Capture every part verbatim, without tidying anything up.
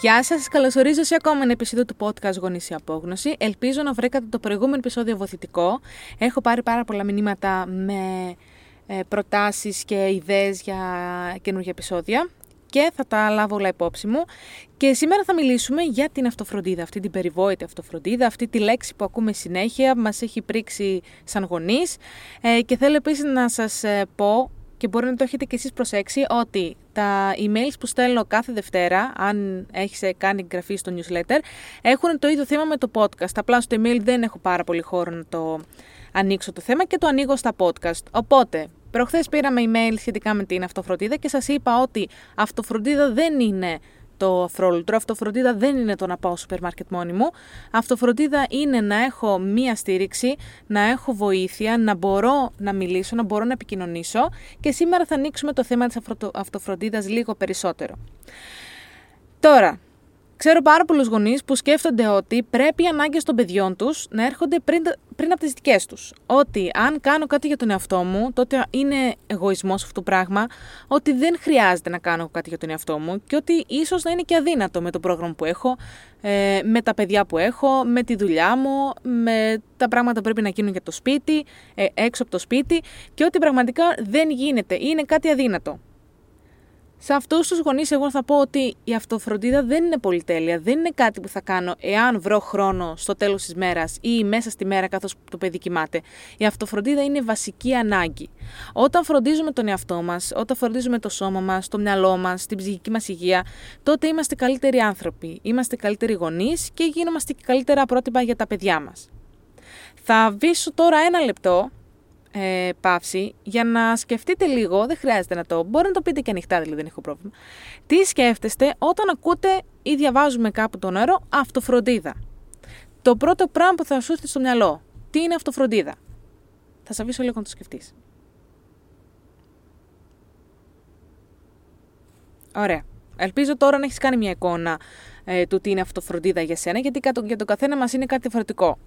Γεια σας, καλωσορίζω σε ακόμα ένα επεισόδιο του podcast Γονείς η Απόγνωση. Ελπίζω να βρήκατε το προηγούμενο επεισόδιο βοηθητικό. Έχω πάρει πάρα πολλά μηνύματα με προτάσεις και ιδέες για καινούργια επεισόδια και θα τα λάβω όλα υπόψη μου. Και σήμερα θα μιλήσουμε για την αυτοφροντίδα, αυτή την περιβόητη αυτοφροντίδα, αυτή τη λέξη που ακούμε συνέχεια, μας έχει πρίξει σαν γονείς. Και θέλω επίσης να σας πω, και μπορεί να το έχετε και εσείς προσέξει, ότι τα emails που στέλνω κάθε Δευτέρα, αν έχεις κάνει εγγραφή στο newsletter, έχουν το ίδιο θέμα με το podcast. Απλά στο email δεν έχω πάρα πολύ χώρο να το ανοίξω το θέμα και το ανοίγω στα podcast. Οπότε, προχθές πήραμε email σχετικά με την αυτοφροντίδα και σας είπα ότι αυτοφροντίδα δεν είναι το αφρόλουτρο, αυτοφροντίδα δεν είναι το να πάω στο σούπερ μάρκετ μόνη μου. Αυτοφροντίδα είναι να έχω μία στήριξη, να έχω βοήθεια, να μπορώ να μιλήσω, να μπορώ να επικοινωνήσω, και σήμερα θα ανοίξουμε το θέμα της αυτοφροντίδας λίγο περισσότερο. Τώρα, ξέρω πάρα πολλούς γονείς που σκέφτονται ότι πρέπει οι ανάγκες των παιδιών τους να έρχονται πριν, πριν από τις δικές τους. Ότι αν κάνω κάτι για τον εαυτό μου, τότε είναι εγωισμός αυτό το πράγμα, ότι δεν χρειάζεται να κάνω κάτι για τον εαυτό μου και ότι ίσως να είναι και αδύνατο με το πρόγραμμα που έχω, με τα παιδιά που έχω, με τη δουλειά μου, με τα πράγματα που πρέπει να γίνουν για το σπίτι, έξω από το σπίτι, και ότι πραγματικά δεν γίνεται, είναι κάτι αδύνατο. Σε αυτούς τους γονείς εγώ θα πω ότι η αυτοφροντίδα δεν είναι πολυτέλεια, δεν είναι κάτι που θα κάνω εάν βρω χρόνο στο τέλος της μέρας ή μέσα στη μέρα καθώς το παιδί κοιμάται. Η αυτοφροντίδα είναι βασική ανάγκη. Όταν φροντίζουμε τον εαυτό μας, όταν φροντίζουμε το σώμα μας, το μυαλό μας, την ψυχική μας υγεία, τότε είμαστε καλύτεροι άνθρωποι, είμαστε καλύτεροι γονείς και γίνομαστε και καλύτερα πρότυπα για τα παιδιά μας. Θα βήσω τώρα ένα λεπτό Ε, παύση, για να σκεφτείτε λίγο, δεν χρειάζεται να το, μπορεί να το πείτε και ανοιχτά, δηλαδή δεν έχω πρόβλημα. Τι σκέφτεστε όταν ακούτε ή διαβάζουμε κάπου τον όρο αυτοφροντίδα? Το πρώτο πράγμα που θα σου έρθει στο μυαλό, τι είναι αυτοφροντίδα? Θα σε αφήσω λίγο να το σκεφτείς. Ωραία. Ελπίζω τώρα να έχεις κάνει μια εικόνα ε, του τι είναι αυτοφροντίδα για σένα, γιατί για τον καθένα μας είναι κάτι διαφορετικό.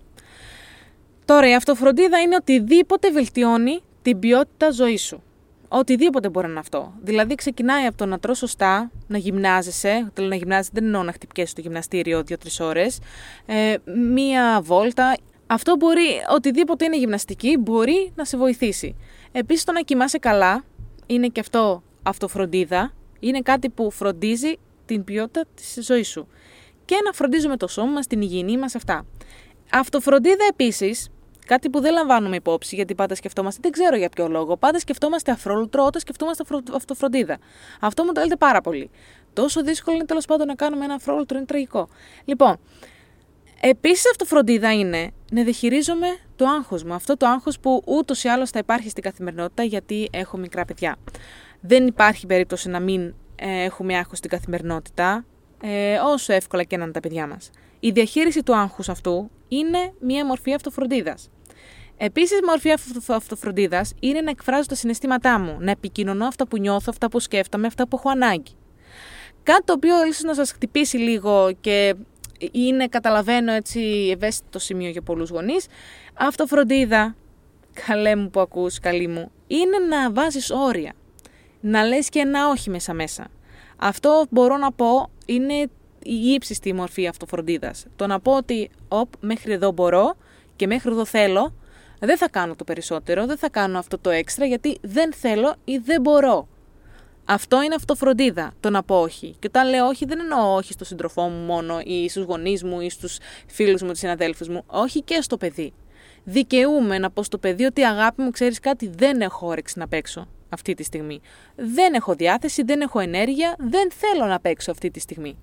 Τώρα, η αυτοφροντίδα είναι οτιδήποτε βελτιώνει την ποιότητα ζωής σου. Οτιδήποτε μπορεί να είναι αυτό. Δηλαδή, ξεκινάει από το να τρως σωστά, να γυμνάζεσαι. Θέλω να γυμνάζεσαι, δεν εννοώ να χτυπιέσαι στο γυμναστήριο δύο τρεις ώρες. Ε, μία βόλτα. Αυτό μπορεί, οτιδήποτε είναι γυμναστική, μπορεί να σε βοηθήσει. Επίσης, το να κοιμάσαι καλά είναι και αυτό αυτοφροντίδα. Είναι κάτι που φροντίζει την ποιότητα της ζωής σου. Και να φροντίζουμε το σώμα μας, την υγιεινή μας, αυτά. Αυτοφροντίδα επίσης, κάτι που δεν λαμβάνουμε υπόψη, γιατί πάντα σκεφτόμαστε, δεν ξέρω για ποιο λόγο, πάντα σκεφτόμαστε αφρόλουτρο όταν σκεφτόμαστε αυτοφροντίδα. Αυτό μου το λέτε πάρα πολύ. Τόσο δύσκολο είναι τέλος πάντων να κάνουμε ένα αφρόλουτρο, είναι τραγικό. Λοιπόν, επίσης αυτοφροντίδα είναι να διαχειρίζομαι το άγχος μου. Αυτό το άγχος που ούτως ή άλλως θα υπάρχει στην καθημερινότητα, γιατί έχω μικρά παιδιά. Δεν υπάρχει περίπτωση να μην ε, έχουμε άγχος στην καθημερινότητα, ε, όσο εύκολα και να είναι τα παιδιά μας. Η διαχείριση του άγχους αυτού είναι μια μορφή αυτοφροντίδας. Επίσης, μορφή αυτοφροντίδας είναι να εκφράζω τα συναισθήματά μου, να επικοινωνώ αυτά που νιώθω, αυτά που σκέφτομαι, αυτά που έχω ανάγκη. Κάτι το οποίο ίσως να σας χτυπήσει λίγο και είναι, καταλαβαίνω, έτσι ευαίσθητο σημείο για πολλούς γονείς. Αυτοφροντίδα, καλέ μου που ακούς, καλή μου, είναι να βάζεις όρια, να λες και ένα όχι μέσα-μέσα. Αυτό μπορώ να πω είναι η ύψιστη μορφή αυτοφροντίδας. Το να πω ότι «Οπ, μέχρι εδώ μπορώ και μέχρι εδώ θέλω, δεν θα κάνω το περισσότερο, δεν θα κάνω αυτό το έξτρα γιατί δεν θέλω ή δεν μπορώ». Αυτό είναι αυτοφροντίδα, το να πω όχι. Και όταν λέω όχι δεν εννοώ όχι στον συντροφό μου μόνο ή στους γονείς μου ή στους φίλους μου, τους συναδέλφους μου, όχι και στο παιδί. Δικαιούμαι να πω στο παιδί ότι «Αγάπη μου, ξέρεις κάτι, δεν έχω όρεξη να παίξω αυτή τη στιγμή. Δεν έχω διάθεση, δεν έχω ενέργεια, δεν θέλω να παίξω αυτή τη στιγμή».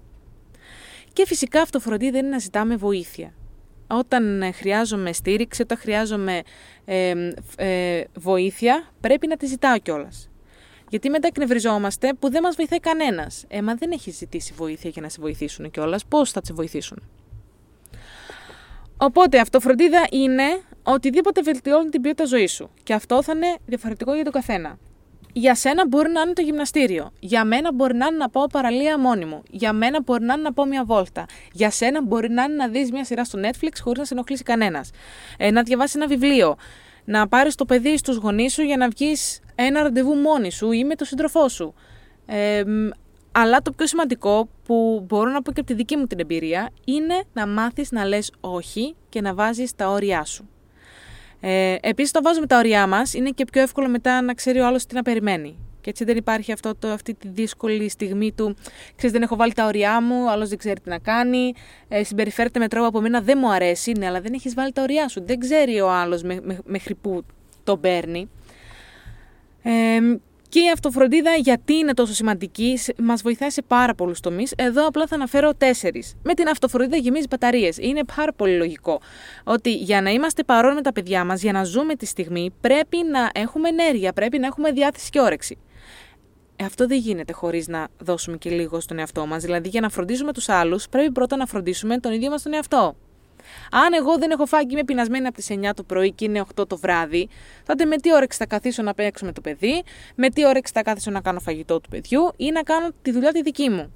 Και φυσικά αυτοφροντίδα είναι να ζητάμε βοήθεια. Όταν χρειάζομαι στήριξη, όταν χρειάζομαι ε, ε, βοήθεια, πρέπει να τη ζητάω κιόλας. Γιατί μετά εκνευριζόμαστε που δεν μας βοηθάει κανένας. Ε, μα δεν έχει ζητήσει βοήθεια για να σε βοηθήσουν κιόλας. Πώς θα σε βοηθήσουν? Οπότε αυτοφροντίδα είναι οτιδήποτε βελτιώνει την ποιότητα ζωής σου. Και αυτό θα είναι διαφορετικό για τον καθένα. Για σένα μπορεί να είναι το γυμναστήριο. Για μένα μπορεί να είναι να πάω παραλία μόνη μου. Για μένα μπορεί να είναι να πάω μια βόλτα. Για σένα μπορεί να είναι να δεις μια σειρά στο Netflix χωρίς να σε ενοχλήσει κανένας. Ε, να διαβάσεις ένα βιβλίο. Να πάρεις το παιδί στους γονείς σου για να βγεις ένα ραντεβού μόνη σου ή με τον σύντροφό σου. Ε, Αλλά το πιο σημαντικό που μπορώ να πω και από τη δική μου την εμπειρία είναι να μάθεις να λες όχι και να βάζεις τα όρια σου. Ε, επίσης, το βάζουμε τα όρια μας, είναι και πιο εύκολο μετά να ξέρει ο άλλος τι να περιμένει. Και έτσι δεν υπάρχει αυτό το, αυτή τη δύσκολη στιγμή του, ξέρεις, δεν έχω βάλει τα όρια μου, ο άλλος δεν ξέρει τι να κάνει, ε, συμπεριφέρεται με τρόπο που εμένα δεν μου αρέσει, ναι, αλλά δεν έχεις βάλει τα όρια σου, δεν ξέρει ο άλλος με, με, μέχρι που τον παίρνει. Ε, και η αυτοφροντίδα, γιατί είναι τόσο σημαντική, μας βοηθάει σε πάρα πολλούς τομείς. Εδώ απλά θα αναφέρω τέσσερις. Με την αυτοφροντίδα γεμίζει μπαταρίες. Είναι πάρα πολύ λογικό ότι για να είμαστε παρόν με τα παιδιά μας, για να ζούμε τη στιγμή, πρέπει να έχουμε ενέργεια, πρέπει να έχουμε διάθεση και όρεξη. Αυτό δεν γίνεται χωρίς να δώσουμε και λίγο στον εαυτό μας. Δηλαδή, για να φροντίζουμε τους άλλους, πρέπει πρώτα να φροντίσουμε τον ίδιο μας τον εαυτό. Αν εγώ δεν έχω φάει και είμαι πεινασμένη από τις εννιά το πρωί και είναι οκτώ το βράδυ, τότε με τι όρεξη θα καθίσω να παίξω με το παιδί, με τι όρεξη θα καθίσω να κάνω φαγητό του παιδιού ή να κάνω τη δουλειά τη δική μου.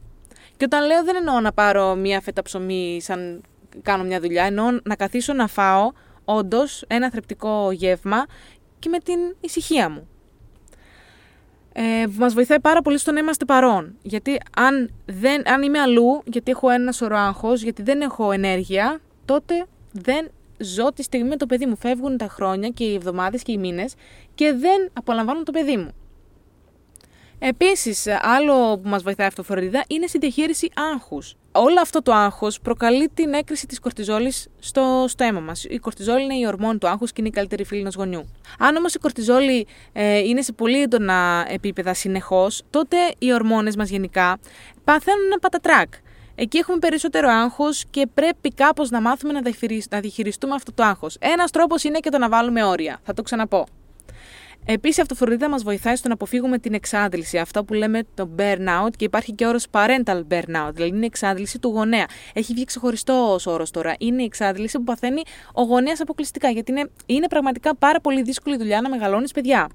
Και όταν λέω, δεν εννοώ να πάρω μία φέτα ψωμί σαν κάνω μια δουλειά, εννοώ να καθίσω να φάω όντως ένα θρεπτικό γεύμα και με την ησυχία μου. Ε, μας βοηθάει πάρα πολύ στο να είμαστε παρόν. Γιατί αν, δεν, αν είμαι αλλού, γιατί έχω ένα σωρό άγχος, γιατί δεν έχω ενέργεια, τότε δεν ζω τη στιγμή με το παιδί μου. Φεύγουν τα χρόνια και οι εβδομάδες και οι μήνες και δεν απολαμβάνω το παιδί μου. Επίσης, άλλο που μας βοηθάει η αυτοφροντίδα είναι στη διαχείριση άγχους. Όλο αυτό το άγχος προκαλεί την έκρηση της κορτιζόλης στο, στο αίμα μας. Η κορτιζόλη είναι η ορμόνη του άγχους και είναι η καλύτερη φίλη ενός γονιού. Αν όμως η κορτιζόλη ε, είναι σε πολύ έντονα επίπεδα συνεχώς, τότε οι ορμόνες μας γενικά παθαίνουν ένα πατατράκ. Εκεί έχουμε περισσότερο άγχος και πρέπει κάπως να μάθουμε να διαχειριστούμε αυτό το άγχος. Ένας τρόπος είναι και το να βάλουμε όρια. Θα το ξαναπώ. Επίσης, η αυτοφροντίδα μας βοηθάει στο να αποφύγουμε την εξάντληση, αυτό που λέμε το burnout, και υπάρχει και όρος parental burnout, δηλαδή είναι η εξάντληση του γονέα. Έχει βγει ξεχωριστός όρος τώρα. Είναι η εξάντληση που παθαίνει ο γονέας αποκλειστικά, γιατί είναι, είναι πραγματικά πάρα πολύ δύσκολη δουλειά να μεγαλώνεις παιδιά.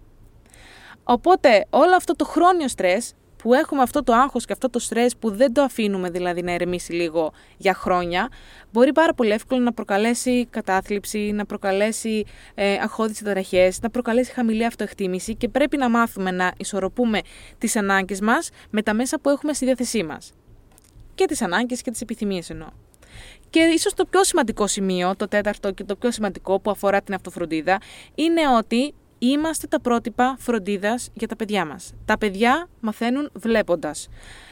Οπότε, όλο αυτό το χρόνιο στρες που έχουμε, αυτό το άγχος και αυτό το στρες που δεν το αφήνουμε δηλαδή να ηρεμήσει λίγο για χρόνια, μπορεί πάρα πολύ εύκολα να προκαλέσει κατάθλιψη, να προκαλέσει ε, αγχώδεις ταραχές, να προκαλέσει χαμηλή αυτοεκτίμηση και πρέπει να μάθουμε να ισορροπούμε τις ανάγκες μας με τα μέσα που έχουμε στη διάθεσή μας. Και τις ανάγκες και τις επιθυμίες εννοώ. Και ίσως το πιο σημαντικό σημείο, το τέταρτο και το πιο σημαντικό που αφορά την αυτοφροντίδα, είναι ότι είμαστε τα πρότυπα φροντίδας για τα παιδιά μας. Τα παιδιά μαθαίνουν βλέποντας.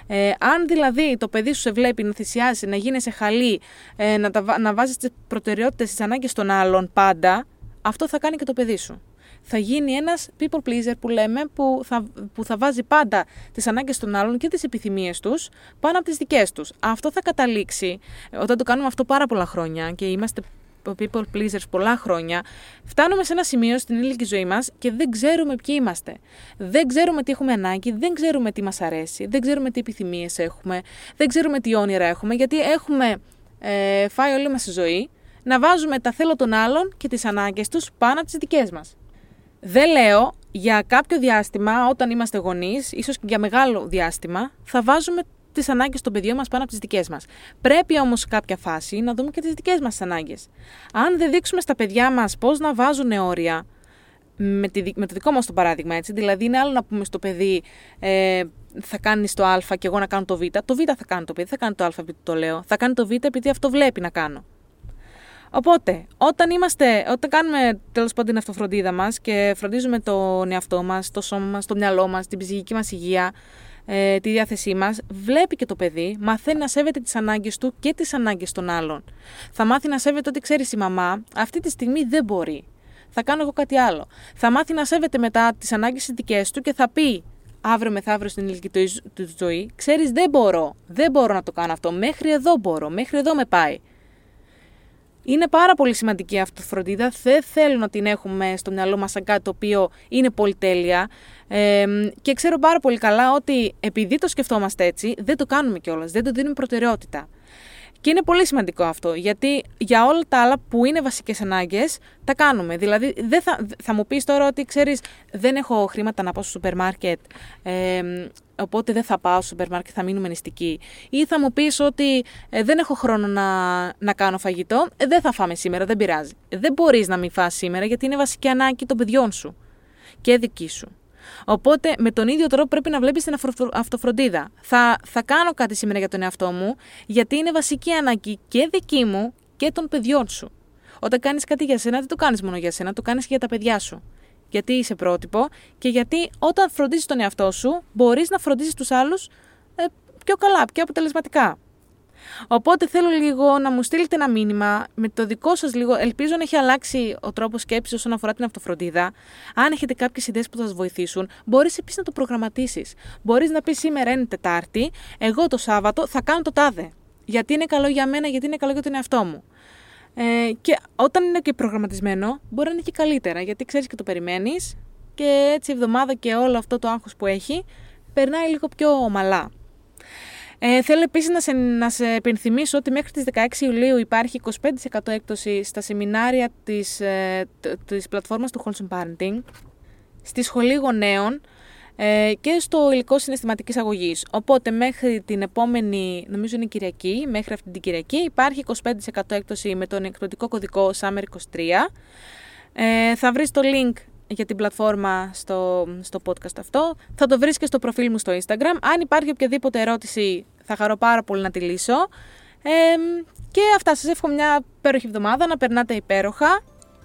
Ε, αν δηλαδή το παιδί σου σε βλέπει να θυσιάζει, να γίνεσαι χαλή, ε, να, τα, να βάζεις τις προτεραιότητες, τις ανάγκες των άλλων πάντα, αυτό θα κάνει και το παιδί σου. Θα γίνει ένας people pleaser που λέμε, που θα, που θα βάζει πάντα τις ανάγκες των άλλων και τις επιθυμίες τους πάνω από τις δικές τους. Αυτό θα καταλήξει, όταν το κάνουμε αυτό πάρα πολλά χρόνια και είμαστε people pleasers πολλά χρόνια, φτάνουμε σε ένα σημείο στην ηλικία ζωή μας και δεν ξέρουμε ποιοι είμαστε. Δεν ξέρουμε τι έχουμε ανάγκη, δεν ξέρουμε τι μας αρέσει, δεν ξέρουμε τι επιθυμίες έχουμε, δεν ξέρουμε τι όνειρα έχουμε, γιατί έχουμε ε, φάει όλη μας τη ζωή να βάζουμε τα θέλω των άλλων και τις ανάγκες τους πάνω από τις δικές μας. Δεν λέω για κάποιο διάστημα, όταν είμαστε γονείς, ίσως και για μεγάλο διάστημα, θα βάζουμε τις ανάγκες των παιδιών μας πάνω από τις δικές μας. Πρέπει όμως σε κάποια φάση να δούμε και τις δικές μας ανάγκες. Αν δεν δείξουμε στα παιδιά μας πώς να βάζουν όρια, με, τη, με το δικό μας το παράδειγμα, έτσι, δηλαδή είναι άλλο να πούμε στο παιδί ε, θα κάνεις το α και εγώ να κάνω το β, το β θα κάνει το παιδί, θα κάνει το α επειδή το λέω, θα κάνει το β επειδή αυτό βλέπει να κάνω. Οπότε, όταν, είμαστε, όταν κάνουμε τέλος πάντων την αυτοφροντίδα μας και φροντίζουμε τον εαυτό μας, το σώμα μας, το μυαλό μας, την ψυχική μας υγεία, ε, τη διάθεσή μας, βλέπει και το παιδί, μαθαίνει να σέβεται τις ανάγκες του και τις ανάγκες των άλλων. Θα μάθει να σέβεται ότι, ξέρεις, η μαμά αυτή τη στιγμή δεν μπορεί. Θα κάνω εγώ κάτι άλλο. Θα μάθει να σέβεται μετά τις ανάγκες τις δικές του και θα πει αύριο μεθαύριο στην ηλικία του ζωή, ξέρεις, δεν μπορώ, δεν μπορώ να το κάνω αυτό. Μέχρι εδώ μπορώ, μέχρι εδώ με πάει. Είναι πάρα πολύ σημαντική η αυτοφροντίδα. Δεν θέλω να την έχουμε στο μυαλό μας σαν κάτι το οποίο είναι πολυτέλεια. Ε, και ξέρω πάρα πολύ καλά ότι επειδή το σκεφτόμαστε έτσι, δεν το κάνουμε κιόλας, δεν το δίνουμε προτεραιότητα. Και είναι πολύ σημαντικό αυτό, γιατί για όλα τα άλλα που είναι βασικές ανάγκες, τα κάνουμε. Δηλαδή, δεν θα, θα μου πεις τώρα ότι, ξέρεις, δεν έχω χρήματα να πάω στο σούπερ μάρκετ, ε, οπότε δεν θα πάω στο σούπερ μάρκετ, θα μείνουμε νηστικοί. Ή θα μου πεις ότι ε, δεν έχω χρόνο να, να κάνω φαγητό, ε, δεν θα φάμε σήμερα, δεν πειράζει. Δεν μπορείς να μην φας σήμερα, γιατί είναι βασική ανάγκη των παιδιών σου και δική σου. Οπότε με τον ίδιο τρόπο πρέπει να βλέπεις την αυτοφροντίδα. Θα, θα κάνω κάτι σήμερα για τον εαυτό μου, γιατί είναι βασική ανάγκη και δική μου και των παιδιών σου. Όταν κάνεις κάτι για σένα, δεν το κάνεις μόνο για σένα, το κάνεις και για τα παιδιά σου. Γιατί είσαι πρότυπο και γιατί όταν φροντίζεις τον εαυτό σου, μπορείς να φροντίζεις τους άλλους ε, πιο καλά, πιο αποτελεσματικά. Οπότε θέλω λίγο να μου στείλετε ένα μήνυμα με το δικό σας λίγο. Ελπίζω να έχει αλλάξει ο τρόπος σκέψης όσον αφορά την αυτοφροντίδα. Αν έχετε κάποιες ιδέες που θα σας βοηθήσουν, μπορείς επίσης να το προγραμματίσεις. Μπορείς να πεις σήμερα είναι Τετάρτη, εγώ το Σάββατο θα κάνω το τάδε. Γιατί είναι καλό για μένα, γιατί είναι καλό για τον εαυτό μου. Ε, και όταν είναι και προγραμματισμένο, μπορεί να είναι και καλύτερα, γιατί ξέρεις και το περιμένεις και έτσι η εβδομάδα και όλο αυτό το άγχος που έχει περνάει λίγο πιο ομαλά. Ε, θέλω επίσης να σε, να σε επενθυμίσω ότι μέχρι τις δεκαέξι Ιουλίου υπάρχει είκοσι πέντε τοις εκατό έκπτωση στα σεμινάρια της, ε, της πλατφόρμας του Wholesome Parenting, στη Σχολή Γονέων ε, και στο υλικό συναισθηματικής αγωγής. Οπότε μέχρι την επόμενη, νομίζω είναι Κυριακή, μέχρι αυτή την Κυριακή υπάρχει είκοσι πέντε τοις εκατό έκπτωση με τον εκπτωτικό κωδικό Summer είκοσι τρία. Ε, θα βρεις το link για την πλατφόρμα στο, στο podcast αυτό. Θα το βρεις και στο προφίλ μου στο Instagram. Αν υπάρχει οποιαδήποτε ερώτηση, θα χαρώ πάρα πολύ να τη λύσω. Ε, και αυτά, σας εύχομαι μια υπέροχη εβδομάδα, να περνάτε υπέροχα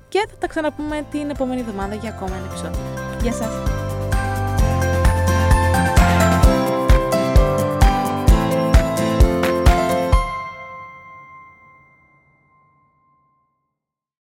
και θα τα ξαναπούμε την επόμενη εβδομάδα για ακόμα ένα επεισόδιο. Γεια σας!